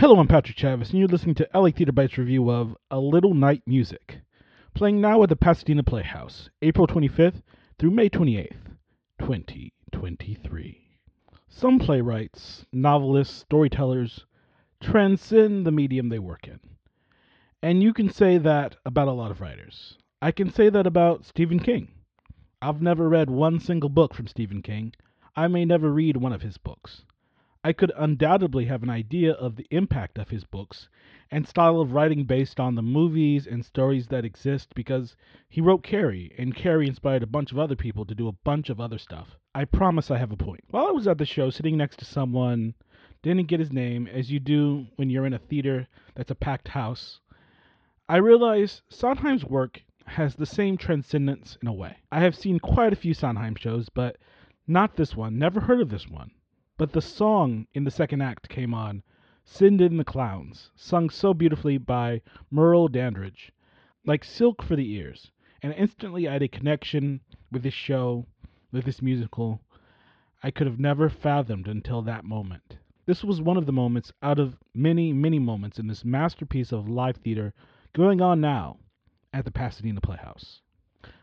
Hello, I'm Patrick Chavez, and you're listening to LA Theatre Bites review of A Little Night Music, playing now at the Pasadena Playhouse, April 25th through May 28th, 2023. Some playwrights, novelists, storytellers transcend the medium they work in. And you can say that about a lot of writers. I can say that about Stephen King. I've never read one single book from Stephen King. I may never read one of his books. I could undoubtedly have an idea of the impact of his books and style of writing based on the movies and stories that exist because he wrote Carrie, and Carrie inspired a bunch of other people to do a bunch of other stuff. I promise I have a point. While I was at the show, sitting next to someone, didn't get his name, as you do when you're in a theater that's a packed house, I realized Sondheim's work has the same transcendence in a way. I have seen quite a few Sondheim shows, but not this one, never heard of this one. But the song in the second act came on, Send in the Clowns, sung so beautifully by Merle Dandridge, like silk for the ears. And instantly I had a connection with this show, with this musical, I could have never fathomed until that moment. This was one of the moments out of many, many moments in this masterpiece of live theater going on now at the Pasadena Playhouse.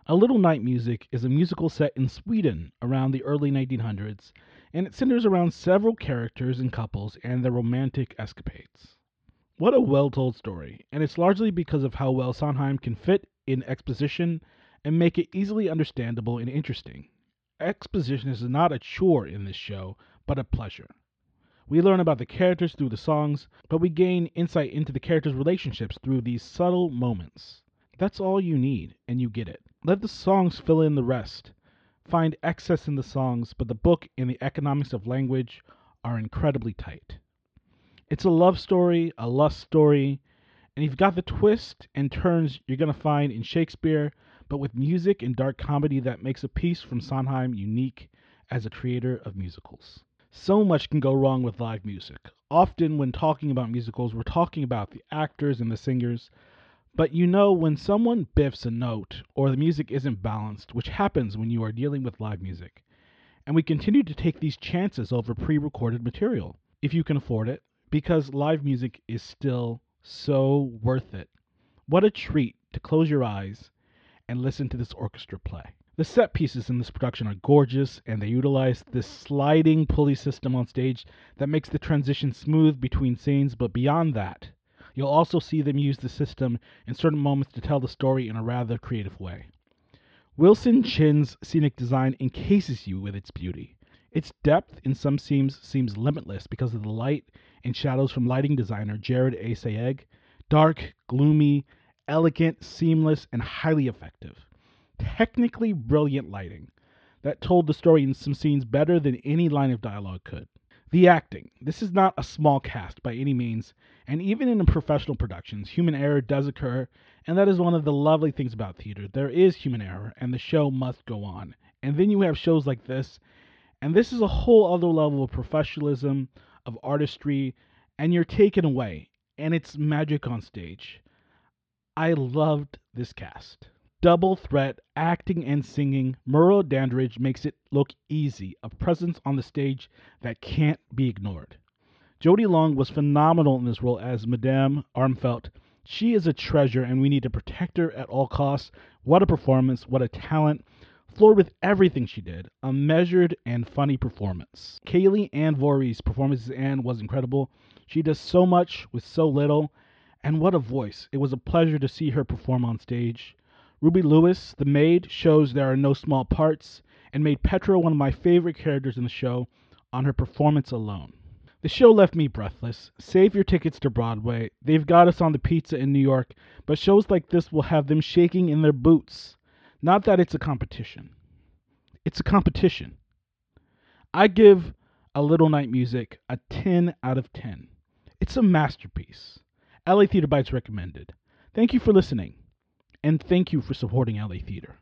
A Little Night Music is a musical set in Sweden around the early 1900s, and it centers around several characters and couples and their romantic escapades. What a well-told story, and it's largely because of how well Sondheim can fit in exposition and make it easily understandable and interesting. Exposition is not a chore in this show, but a pleasure. We learn about the characters through the songs, but we gain insight into the characters' relationships through these subtle moments. That's all you need, and you get it. Let the songs fill in the rest. Find excess in the songs, but the book and the economics of language are incredibly tight. It's a love story, a lust story, and you've got the twists and turns you're going to find in Shakespeare, but with music and dark comedy that makes a piece from Sondheim unique as a creator of musicals. So much can go wrong with live music. Often when talking about musicals, we're talking about the actors and the singers, but you know when someone biffs a note or the music isn't balanced, which happens when you are dealing with live music. And we continue to take these chances over pre-recorded material, if you can afford it, because live music is still so worth it. What a treat to close your eyes and listen to this orchestra play. The set pieces in this production are gorgeous, and they utilize this sliding pulley system on stage that makes the transition smooth between scenes, but beyond that, you'll also see them use the system in certain moments to tell the story in a rather creative way. Wilson Chin's scenic design encases you with its beauty. Its depth in some scenes seems limitless because of the light and shadows from lighting designer Jared A. Sayeg. Dark, gloomy, elegant, seamless, and highly effective. Technically brilliant lighting that told the story in some scenes better than any line of dialogue could. The acting. This is not a small cast by any means, and even in professional productions, human error does occur, and that is one of the lovely things about theater. There is human error, and the show must go on. And then you have shows like this, and this is a whole other level of professionalism, of artistry, and you're taken away, and it's magic on stage. I loved this cast. Double threat, acting and singing, Merle Dandridge makes it look easy, a presence on the stage that can't be ignored. Jodi Long was phenomenal in this role as Madame Armfelt. She is a treasure, and we need to protect her at all costs. What a performance, what a talent. Floored with everything she did, a measured and funny performance. Kaylee Ann Voorhees' performance as Ann was incredible. She does so much with so little, and what a voice. It was a pleasure to see her perform on stage. Ruby Lewis, the maid, shows there are no small parts, and made Petra one of my favorite characters in the show on her performance alone. The show left me breathless. Save your tickets to Broadway. They've got us on the pizza in New York, but shows like this will have them shaking in their boots. Not that it's a competition. It's a competition. I give A Little Night Music a 10 out of 10. It's a masterpiece. LA Theatre Bites recommended. Thank you for listening. And thank you for supporting LA Theatre.